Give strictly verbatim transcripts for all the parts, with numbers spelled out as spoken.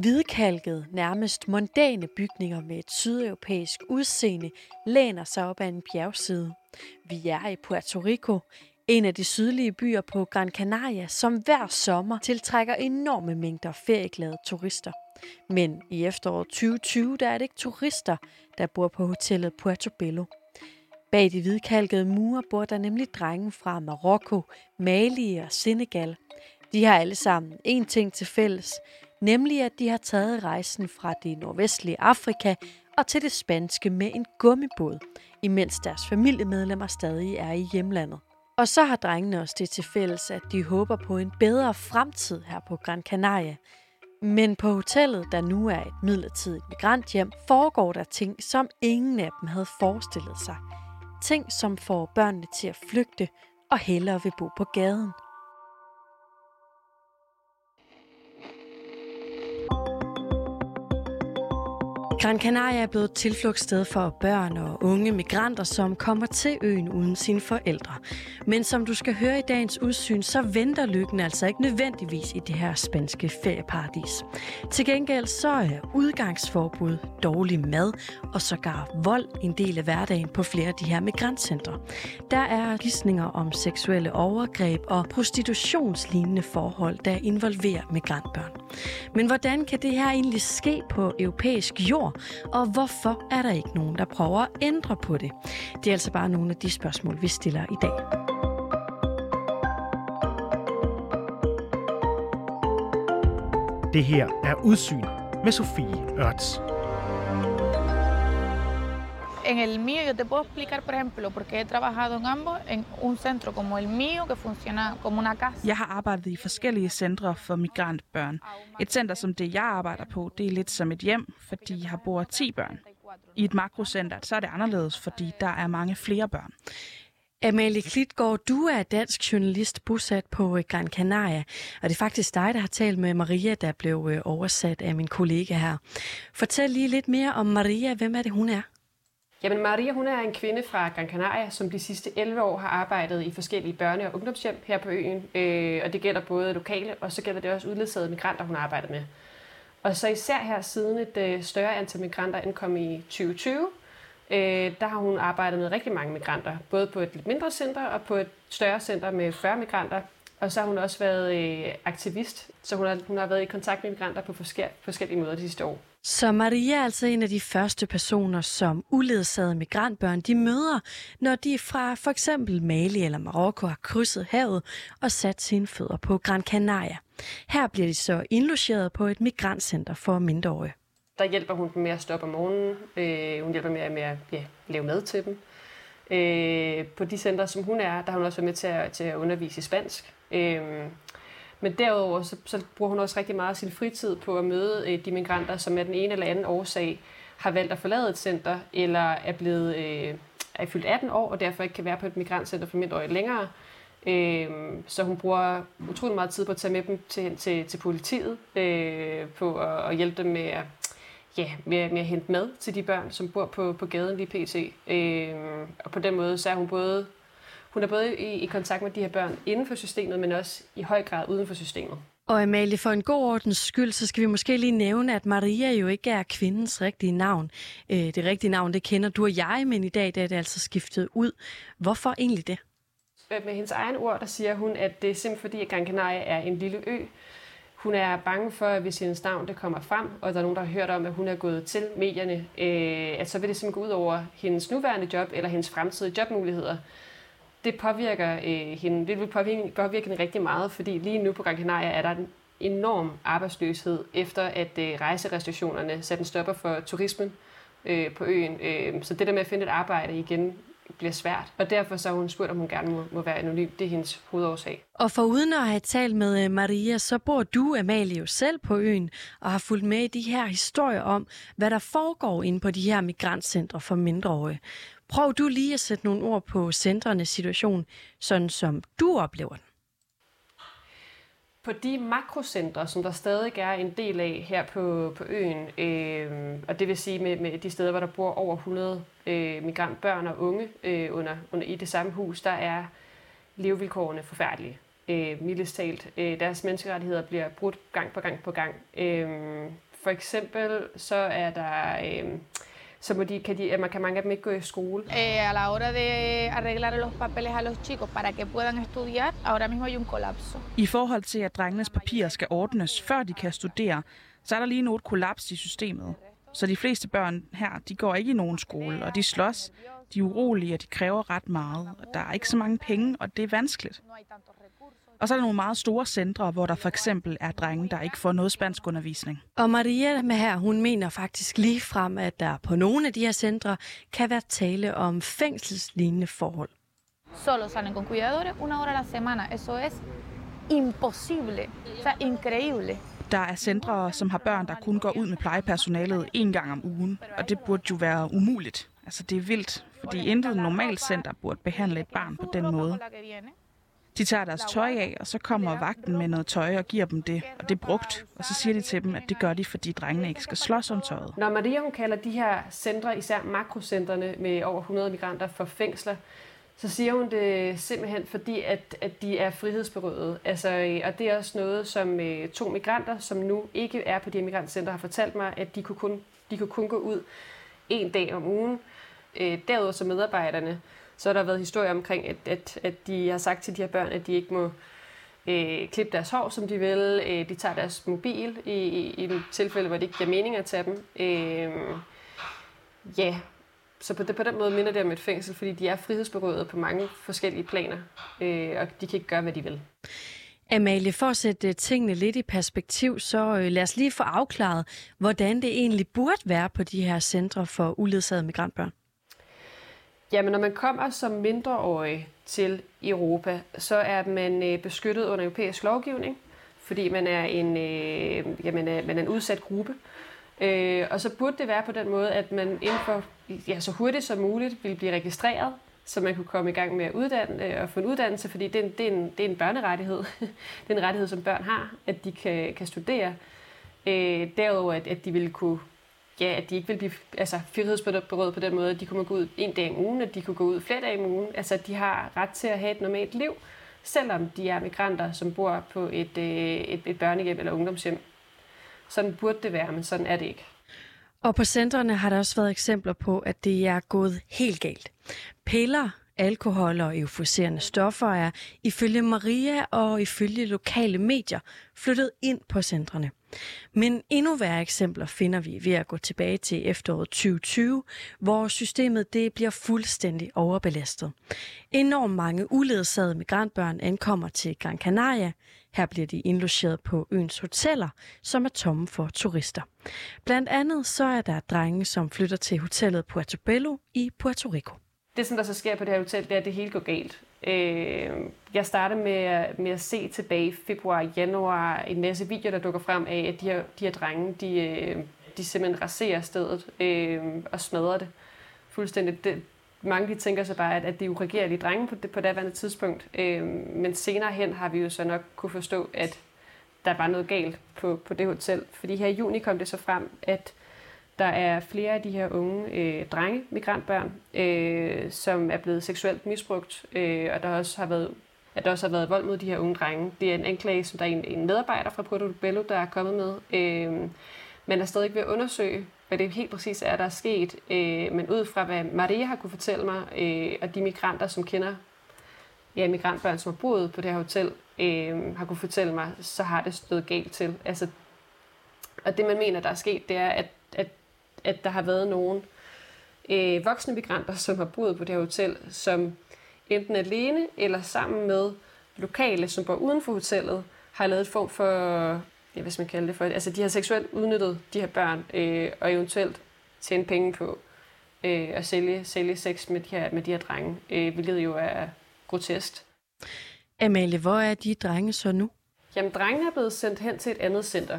Hvidkalkede, nærmest mondæne bygninger med et sydeuropæisk udseende læner sig op ad en bjergside. Vi er i Puerto Rico, en af de sydlige byer på Gran Canaria, som hver sommer tiltrækker enorme mængder ferieglade turister. Men i efteråret tyve tyve, der er det ikke turister, der bor på hotellet Puertobello. Bag de hvidkalkede mure bor der nemlig drenge fra Marokko, Mali og Senegal. De har alle sammen én ting til fælles, nemlig at de har taget rejsen fra det nordvestlige Afrika og til det spanske med en gummibåd, imens deres familiemedlemmer stadig er i hjemlandet. Og så har drengene også det til fælles, at de håber på en bedre fremtid her på Gran Canaria. Men på hotellet, der nu er et midlertidigt migranthjem, foregår der ting, som ingen af dem havde forestillet sig. Ting, som får børnene til at flygte og hellere vil bo på gaden. Gran Canaria er blevet et tilflugtssted for børn og unge migranter, som kommer til øen uden sine forældre. Men som du skal høre i dagens udsyn, så venter lykken altså ikke nødvendigvis i det her spanske ferieparadis. Til gengæld så er udgangsforbud, dårlig mad og sågar vold en del af hverdagen på flere af de her migrantcentre. Der er gidsninger om seksuelle overgreb og prostitutionslignende forhold, der involverer migrantbørn. Men hvordan kan det her egentlig ske på europæisk jord? Og hvorfor er der ikke nogen, der prøver at ændre på det? Det er altså bare nogle af de spørgsmål, vi stiller i dag. Det her er Udsyn med Sofie Ørts. En el mío yo te puedo explicar, por ejemplo, porque he trabajado en ambos en un centro como el mío que funciona como una casa. Jeg har arbejdet i forskellige centre for migrantbørn. Et center som det jeg arbejder på, det er lidt som et hjem, fordi jeg bor ti børn. I et makrocenter, så er det anderledes, fordi der er mange flere børn. Amalie Klitgaard, du er dansk journalist bosat på Gran Canaria, og det er faktisk dig, der har talt med Maria, der blev oversat af min kollega her. Fortæl lige lidt mere om Maria. Hvem er det, hun er? Jamen Maria, hun er en kvinde fra Gran Canaria, som de sidste elleve år har arbejdet i forskellige børne- og ungdomshjem her på øen. Øh, og det gælder både lokale, og så gælder det også udledsagede migranter, hun arbejder med. Og så især her siden et større antal migranter ankom i tyve tyve, øh, der har hun arbejdet med rigtig mange migranter. Både på et lidt mindre center og på et større center med fyrre migranter. Og så har hun også været øh, aktivist, så hun har, hun har været i kontakt med migranter på forske- forskellige måder de sidste år. Så Maria er altså en af de første personer, som uledsagede migrantbørn de møder, når de fra for eksempel Mali eller Marokko har krydset havet og sat sine fødder på Gran Canaria. Her bliver de så indlogeret på et migrantcenter for mindreårige. Der hjælper hun dem med at stoppe om morgenen, øh, hun hjælper med, med at ja, lave mad til dem. Øh, på de centre, som hun er, der har hun også været med til at, til at undervise i spansk. Øh, Men derudover så, så bruger hun også rigtig meget af sin fritid på at møde øh, de migranter, som af den ene eller anden årsag har valgt at forlade et center, eller er blevet øh, er fyldt atten år, og derfor ikke kan være på et migrantcenter for mindreårige længere. Øh, så hun bruger utrolig meget tid på at tage med dem til, til, til politiet, øh, på at, at hjælpe dem med at, ja, med, med at hente mad til de børn, som bor på, på gaden lige pt. Øh, og på den måde så er hun både... Hun er både i, i kontakt med de her børn inden for systemet, men også i høj grad uden for systemet. Og Amalie, for en god ordens skyld, så skal vi måske lige nævne, at Maria jo ikke er kvindens rigtige navn. Øh, det rigtige navn, det kender du og jeg, men i dag der er det altså skiftet ud. Hvorfor egentlig det? Med hendes egen ord, der siger hun, at det er simpelthen fordi, at Gran Canaria er en lille ø. Hun er bange for, at hvis hendes navn det kommer frem, og der er nogen, der har hørt om, at hun er gået til medierne, øh, at så vil det simpelthen gå ud over hendes nuværende job eller hendes fremtidige jobmuligheder. Det påvirker øh, hende. Det vil påvirke, påvirke hende rigtig meget, fordi lige nu på Gran Canaria er der en enorm arbejdsløshed, efter at øh, rejserestriktionerne satte en stopper for turismen øh, på øen. Øh, så det der med at finde et arbejde igen bliver svært. Og derfor så har hun spurgt, om hun gerne må, må være anonym. Det er hendes hovedårsag. Og foruden at have talt med Maria, så bor du, Amalie, jo selv på øen og har fulgt med i de her historier om, hvad der foregår inde på de her migrantcentre for mindreårige. Prøv du lige at sætte nogle ord på centrenes situation, sådan som du oplever den. På de makrocentre, som der stadig er en del af her på, på øen, øh, og det vil sige med, med de steder, hvor der bor over hundrede øh, migrantbørn og unge øh, under, under i det samme hus, der er levevilkårene forfærdelige. øh, mildest talt. Øh, deres menneskerettigheder bliver brudt gang på gang på gang. Øh, for eksempel så er der... Øh, så må de, kan, de, man, kan mange af dem ikke gå i skole. Eh, a la hora de arreglar los papeles a los chicos para que puedan estudiar, ahora mismo hay un colapso. I forhold til, at drengenes papirer skal ordnes, før de kan studere, så er der lige nu et kollaps i systemet. Så de fleste børn her, de går ikke i nogen skole, og de slås, de er urolige, og de kræver ret meget. Og der er ikke så mange penge, og det er vanskeligt. Og så er der nogle meget store centre, hvor der for eksempel er drenge, der ikke får noget spansk undervisning. Og Maria med her, hun mener faktisk lige frem, at der på nogle af de her centre kan være tale om fængselslignende forhold. Solo salen con cuidadores una hora a la semana. Eso es imposible. O sea, increíble. Der er centre, som har børn, der kun går ud med plejepersonalet en gang om ugen, og det burde jo være umuligt. Altså det er vildt, fordi intet normalt center burde behandle et barn på den måde. De tager deres tøj af, og så kommer vagten med noget tøj og giver dem det, og det er brugt. Og så siger de til dem, at det gør de, fordi drengene ikke skal slås om tøjet. Når Maria hun kalder de her centre, især makrocentrene med over hundrede migranter, for fængsler, så siger hun det simpelthen, fordi at, at de er frihedsberøvede. Altså, og det er også noget, som to migranter, som nu ikke er på de her migrantcentre, har fortalt mig, at de kunne kun, de kunne kun gå ud en dag om ugen. Derudover så medarbejderne. Så har der været historier omkring, at, at, at de har sagt til de her børn, at de ikke må øh, klippe deres hår, som de vil. Øh, de tager deres mobil i, i, i tilfælde, hvor det ikke giver mening at tage dem. Øh, ja, så på, det, på den måde minder det om et fængsel, fordi de er frihedsberøvet på mange forskellige planer, øh, og de kan ikke gøre, hvad de vil. Amalie, for at sætte tingene lidt i perspektiv, så øh, lad os lige få afklaret, hvordan det egentlig burde være på de her centre for uledsagede migrantbørn. Jamen, når man kommer som mindreårig til Europa, så er man øh, beskyttet under europæisk lovgivning, fordi man er en, øh, jamen, er, man er en udsat gruppe. Øh, og så burde det være på den måde, at man inden for, ja, så hurtigt som muligt ville blive registreret, så man kunne komme i gang med at uddanne øh, og få en uddannelse, fordi det er en, det er en, det er en børnerettighed. Det er en rettighed, som børn har, at de kan, kan studere. Øh, derudover, at, at de ville kunne... Ja, at de ikke ville blive altså, frihedsberøvet på den måde, at de kunne gå ud en dag om ugen, at de kunne gå ud flere dage om ugen. Altså, at de har ret til at have et normalt liv, selvom de er migranter, som bor på et, et, et børnehjem eller ungdomshjem. Sådan burde det være, men sådan er det ikke. Og på centrene har der også været eksempler på, at det er gået helt galt. Piller, alkohol og euforiserende stoffer er ifølge Maria og ifølge lokale medier flyttet ind på centrene. Men endnu værre eksempler finder vi ved at gå tilbage til efteråret tyve tyve, hvor systemet det bliver fuldstændig overbelastet. Enormt mange uledsagede migrantbørn ankommer til Gran Canaria. Her bliver de indlogeret på øens hoteller, som er tomme for turister. Blandt andet så er der drenge, som flytter til hotellet Puertobello i Puerto Rico. Det, som der så sker på det her hotel, det er, at det hele går galt. Øh, jeg startede med, med at se tilbage i februar, januar, en masse videoer, der dukker frem af, at de her, de her drenge, de, de simpelthen raserer stedet øh, og smadrer det fuldstændig. Det, mange de tænker så bare, at, at det er uregerlige drenge på det på daværende tidspunkt. Øh, men senere hen har vi jo så nok kunne forstå, at der var noget galt på, på det hotel. Fordi her i juni kom det så frem, at der er flere af de her unge øh, drenge, migrantbørn, øh, som er blevet seksuelt misbrugt, øh, og der også har været, at der også har været vold mod de her unge drenge. Det er en anklage, som der er en, en medarbejder fra Puertobello, der er kommet med. Øh, man er stadig ved at undersøge, hvad det helt præcis er, der er sket, øh, men ud fra hvad Maria har kunne fortælle mig, øh, og de migranter, som kender ja, migrantbørn, som har boet på det her hotel, øh, har kunne fortælle mig, så har det stået galt til. Altså, og det, man mener, der er sket, det er, at, at at der har været nogle øh, voksne migranter, som har boet på det her hotel, som enten alene eller sammen med lokale, som bor uden for hotellet, har lavet en form for, ja, hvad skal man kalde det for, altså de har seksuelt udnyttet de her børn, øh, og eventuelt tjene penge på øh, at sælge, sælge sex med de her, med de her drenge, øh, hvilket jo er grotesk. Amalie, hvor er de drenge så nu? Jamen, drengene er blevet sendt hen til et andet center,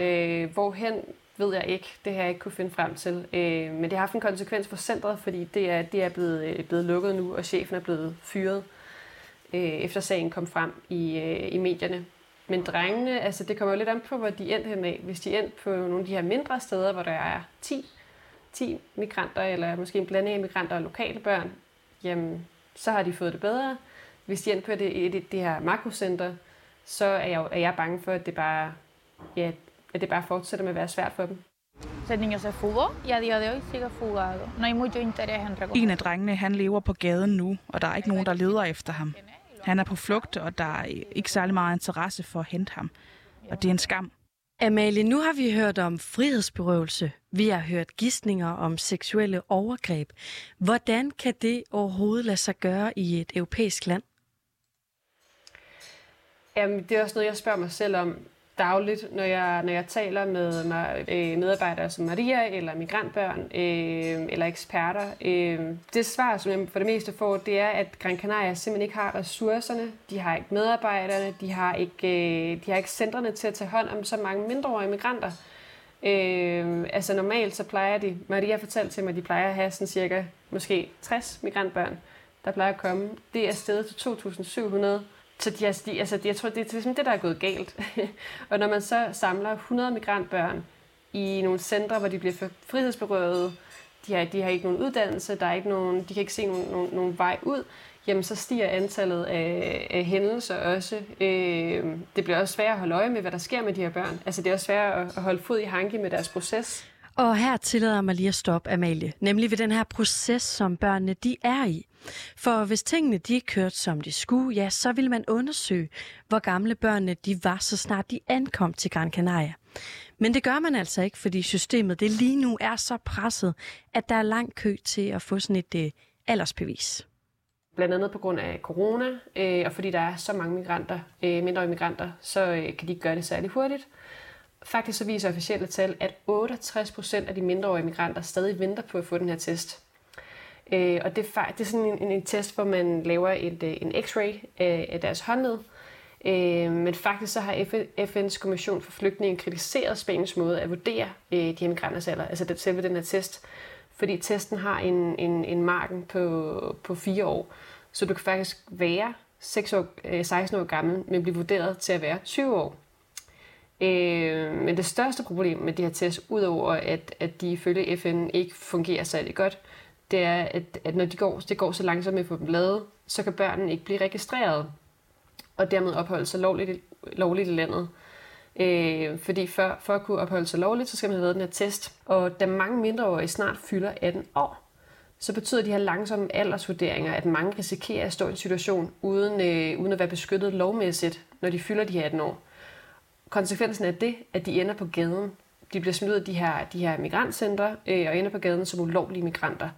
øh, hvorhen ved jeg ikke. Det har jeg ikke kunne finde frem til. Øh, men det har haft en konsekvens for centret, fordi det er, det er blevet, blevet lukket nu, og chefen er blevet fyret, øh, efter sagen kom frem i, øh, i medierne. Men drengene, altså det kommer jo lidt an på, hvor de endte henad. Hvis de endte på nogle af de her mindre steder, hvor der er ti, ti migranter, eller måske en blanding af migranter og lokale børn, jamen, så har de fået det bedre. hvis de anfører det i det, det her makrocenter, så er jeg, er jeg bange for, at det bare, ja, at det bare fortsætter med at være svært for dem. En af drengene, han lever på gaden nu, og der er ikke nogen, der leder efter ham. Han er på flugt, og der er ikke særlig meget interesse for at hente ham. Og det er en skam. Amalie, nu har vi hørt om frihedsberøvelse. Vi har hørt gisninger om seksuelle overgreb. Hvordan kan det overhovedet lade sig gøre i et europæisk land? Jamen, det er også noget, jeg spørger mig selv om dagligt, når jeg, når jeg taler med medarbejdere som Maria, eller migrantbørn, øh, eller eksperter. Øh, det svar, som jeg for det meste får, det er, at Gran Canaria simpelthen ikke har ressourcerne, de har ikke medarbejderne, de har ikke, øh, de har ikke centrene til at tage hånd om så mange mindreårige migranter. Øh, altså normalt så plejer de, Maria fortalte til mig, at de plejer at have sådan cirka måske tres migrantbørn, der plejer at komme. Det er stedet til to tusind syv hundrede. Så de, altså, de, altså, de, jeg tror, det er ligesom det, der er gået galt. Og når man så samler hundrede migrantbørn i nogle centre, hvor de bliver frihedsberøvet, de har, de har ikke nogen uddannelse, der er ikke nogen, de kan ikke se nogen, nogen, nogen vej ud, jamen så stiger antallet af, af hændelser også. Øh, det bliver også sværere at holde øje med, hvad der sker med de her børn. Altså det er også sværere at holde fod i hanke med deres proces. Og her tillader mig lige at stoppe, Amalie, nemlig ved den her proces, som børnene de er i. For hvis tingene de kørte som de skulle, ja, så ville man undersøge, hvor gamle børnene de var, så snart de ankom til Gran Canaria. Men det gør man altså ikke, fordi systemet det lige nu er så presset, at der er lang kø til at få sådan et eh, aldersbevis. Blandt andet på grund af corona, øh, og fordi der er så mange migranter, øh, mindreårige migranter, så øh, kan de ikke gøre det særlig hurtigt. Faktisk så viser officielle tal, at otteogtres procent af de mindreårige migranter stadig venter på at få den her test. Øh, og det er, det er sådan en, en, en test, hvor man laver et, en x-ray af, af deres håndled. Øh, men faktisk så har F N's kommission for flygtninge kritiseret Spaniens måde at vurdere øh, de her migranters alder, altså det, selve den her test. Fordi testen har en, en, en marken på, på fire år, så du kan faktisk være seks år, øh, seksten år gammel, men blive vurderet til at være tyve år. Øh, men det største problem med de her tests, udover at, at de ifølge F N ikke fungerer særlig godt, det er, at, at når de går, det går så langsomt med at få dem lavet, så kan børnene ikke blive registreret, og dermed opholde sig lovligt, lovligt i landet. Øh, fordi for, for at kunne opholde sig lovligt, så skal man have lavet den her test. Og da mange mindreårige snart fylder atten år, så betyder de her langsomme aldersvurderinger, at mange risikerer at stå i en situation uden, øh, uden at være beskyttet lovmæssigt, når de fylder de her atten år. Konsekvensen er det, at de ender på gaden. De bliver smidt ud af de her, de her migrantcentre øh, og ender på gaden som ulovlige migranter.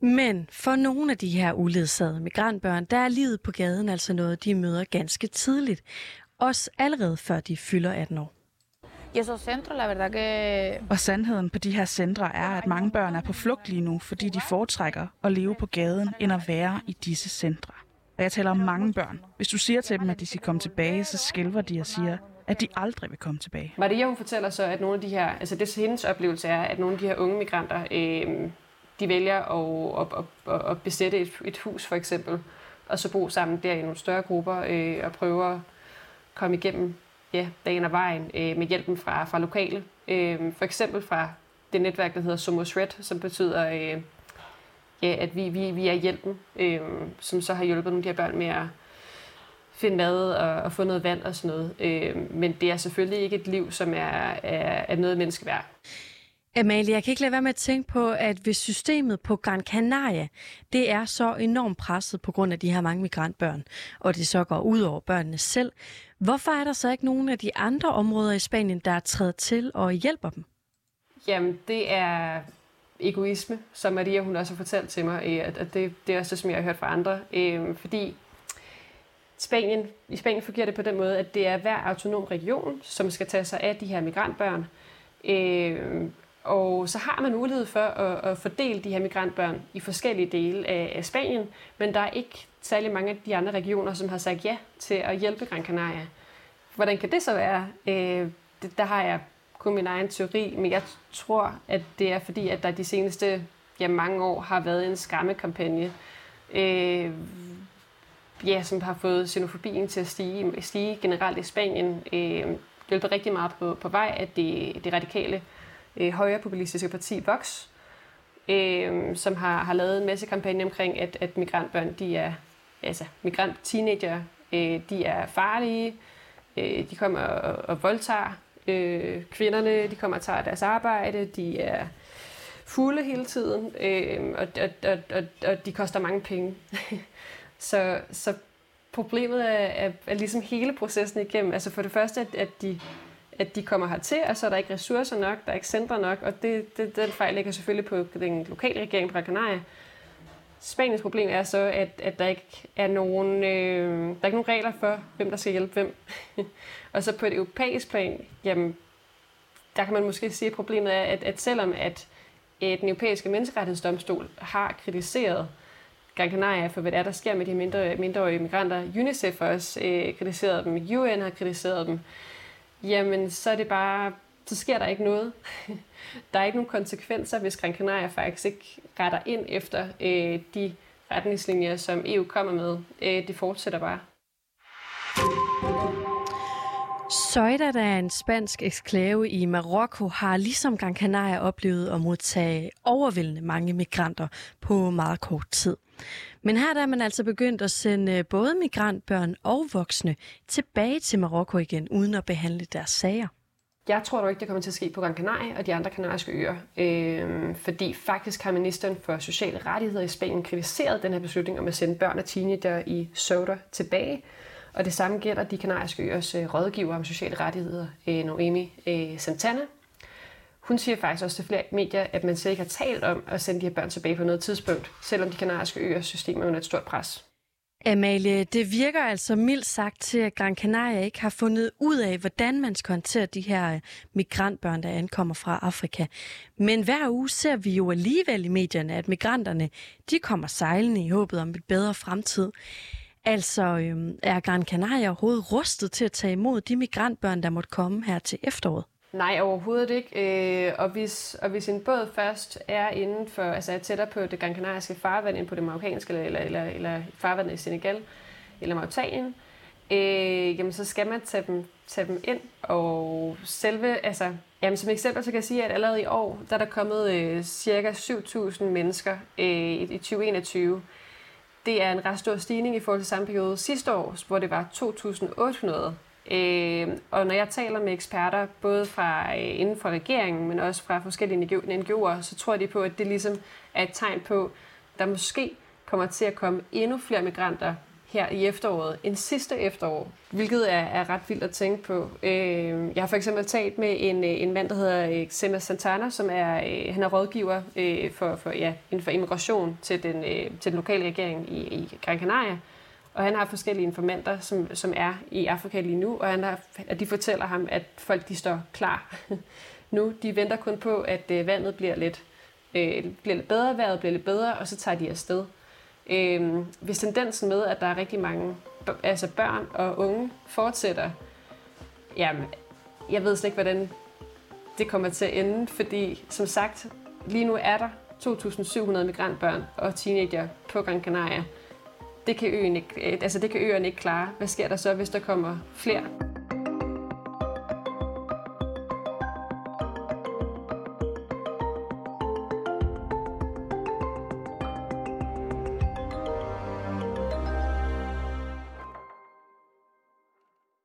Men for nogle af de her uledsagede migrantbørn, der er livet på gaden altså noget, de møder ganske tidligt. Også allerede før de fylder atten år. Og sandheden på de her centre er, at mange børn er på flugt lige nu, fordi de foretrækker at leve på gaden end at være i disse centre. Og jeg taler om mange børn. Hvis du siger til dem, at de skal komme tilbage, så skælver de og siger, at de aldrig vil komme tilbage. Maria, hun fortæller så, at nogle af de her, altså det hendes oplevelse er, at nogle af de her unge migranter, øh, de vælger at, at, at, at besætte et, et hus for eksempel, og så bo sammen der i nogle større grupper øh, og prøve at komme igennem ja, dagen og vejen øh, med hjælpen fra, fra lokale. Øh, for eksempel fra det netværk, der hedder Somos Red, som betyder, øh, ja, at vi, vi, vi er hjælpen, øh, som så har hjulpet nogle af de her børn med at finde mad og, og få noget vand og sådan noget. Øh, men det er selvfølgelig ikke et liv, som er, er, er noget menneskeværd. Amalie, jeg kan ikke lade være med at tænke på, at hvis systemet på Gran Canaria, det er så enormt presset på grund af de her mange migrantbørn, og det så går ud over børnene selv, hvorfor er der så ikke nogen af de andre områder i Spanien, der er trædet til og hjælper dem? Jamen, det er egoisme, som Maria hun også har fortalt til mig, og det, det er også det, som jeg har hørt fra andre, øh, fordi Spanien, I Spanien fungerer det på den måde, at det er hver autonom region, som skal tage sig af de her migrantbørn. Øh, og så har man mulighed for at, at fordele de her migrantbørn i forskellige dele af, af Spanien, men der er ikke særlig mange af de andre regioner, som har sagt ja til at hjælpe Gran Canaria. Hvordan kan det så være? Øh, det, der har jeg kun min egen teori, men jeg tror, at det er fordi, at der de seneste ja, mange år har været en skammekampagne, øh, Ja, som har fået xenofobien til at stige, stige generelt i Spanien. Øh, det hjælper rigtig meget på, på vej, at det, det radikale øh, højrepopulistiske parti Vox, øh, som har, har lavet en masse kampagne omkring, at, at migrantbørn de er, altså migrant-teenager, øh, de er farlige, øh, de kommer og, og voldtager øh, kvinderne, de kommer og tager deres arbejde, de er fulde hele tiden, øh, og, og, og, og, og de koster mange penge. så, så problemet er, er, er ligesom hele processen igennem. Altså for det første, at, at de... at de kommer hertil, og så er der ikke ressourcer nok, der er ikke centre nok, og det, det, den fejl ligger selvfølgelig på den lokale regering fra Kanarien. Spaniens problem er så, at, at der ikke er nogen, øh, der er ikke nogen regler for, hvem der skal hjælpe hvem. Og så på et europæisk plan, jamen, der kan man måske sige, at problemet er, at, at selvom at, at den europæiske menneskerettighedsdomstol har kritiseret Gran Canaria for, hvad der, er, der sker med de mindre, mindreårige migranter, UNICEF også øh, kritiseret dem, U N har kritiseret dem, jamen så er det bare, så sker der ikke noget. Der er ikke nogen konsekvenser, hvis Gran Canaria faktisk ikke retter ind efter øh, de retningslinjer, som E U kommer med. Øh, det fortsætter bare. Ceuta, der er en spansk eksklave i Marokko, har ligesom Gran Canaria oplevet at modtage overvældende mange migranter på meget kort tid. Men her der er man altså begyndt at sende både migrantbørn og voksne tilbage til Marokko igen, uden at behandle deres sager. Jeg tror dog ikke, det kommer til at ske på Gran Canaria og de andre kanariske øer. Øh, fordi faktisk har ministeren for sociale rettigheder i Spanien kritiseret den her beslutning om at sende børn og teenager i Ceuta tilbage. Og det samme gælder de kanariske øers øh, rådgiver om sociale rettigheder, øh, Noemi øh, Santana. Hun siger faktisk også til flere medier, at man slet ikke har talt om at sende de her børn tilbage på noget tidspunkt, selvom de kanariske øers system er under et stort pres. Amalie, det virker altså mildt sagt til, at Gran Canaria ikke har fundet ud af, hvordan man skal håndtere de her migrantbørn, der ankommer fra Afrika. Men hver uge ser vi jo alligevel i medierne, at migranterne de kommer sejlende i håbet om et bedre fremtid. Altså, øhm, er Gran Canaria overhovedet rustet til at tage imod de migrantbørn, der måtte komme her til efteråret? Nej, overhovedet ikke. Øh, og, hvis, og hvis en båd først er inden for, altså er tættere på det Gran Canariske farvand end på det marokkanske eller, eller, eller farvandet i Senegal eller Mauritanien, øh, jamen så skal man tage dem, tage dem ind. Og selve, altså, jamen som eksempel så kan jeg sige, at allerede i år, der er der kommet øh, ca. syv tusind mennesker øh, i, i tyve enogtyve. Det er en ret stor stigning i forhold til samme periode sidste år, hvor det var to tusind otte hundrede. Øh, og når jeg taler med eksperter, både fra, øh, inden for regeringen, men også fra forskellige N G O'er, så tror de på, at det ligesom er et tegn på, at der måske kommer til at komme endnu flere migranter her i efteråret end sidste efterår, hvilket er, er ret vildt at tænke på. Øh, jeg har for eksempel talt med en, en mand, der hedder Sema Santana, som er, han er rådgiver øh, for, for, ja, inden for immigration til den, øh, til den lokale regering i, i Gran Canaria. Og han har forskellige informanter, som, som er i Afrika lige nu, og han har, at de fortæller ham, at folk de står klar nu. De venter kun på, at øh, vandet bliver lidt, øh, bliver lidt bedre, vejret bliver lidt bedre, og så tager de afsted. Øh, hvis tendensen med, at der er rigtig mange altså børn og unge fortsætter, jamen, jeg ved slet ikke, hvordan det kommer til at ende, fordi som sagt, lige nu er der to tusind syv hundrede migrantbørn og teenager på Gran Canaria. Det kan øen ikke, altså det kan øerne ikke klare. Hvad sker der så, hvis der kommer flere?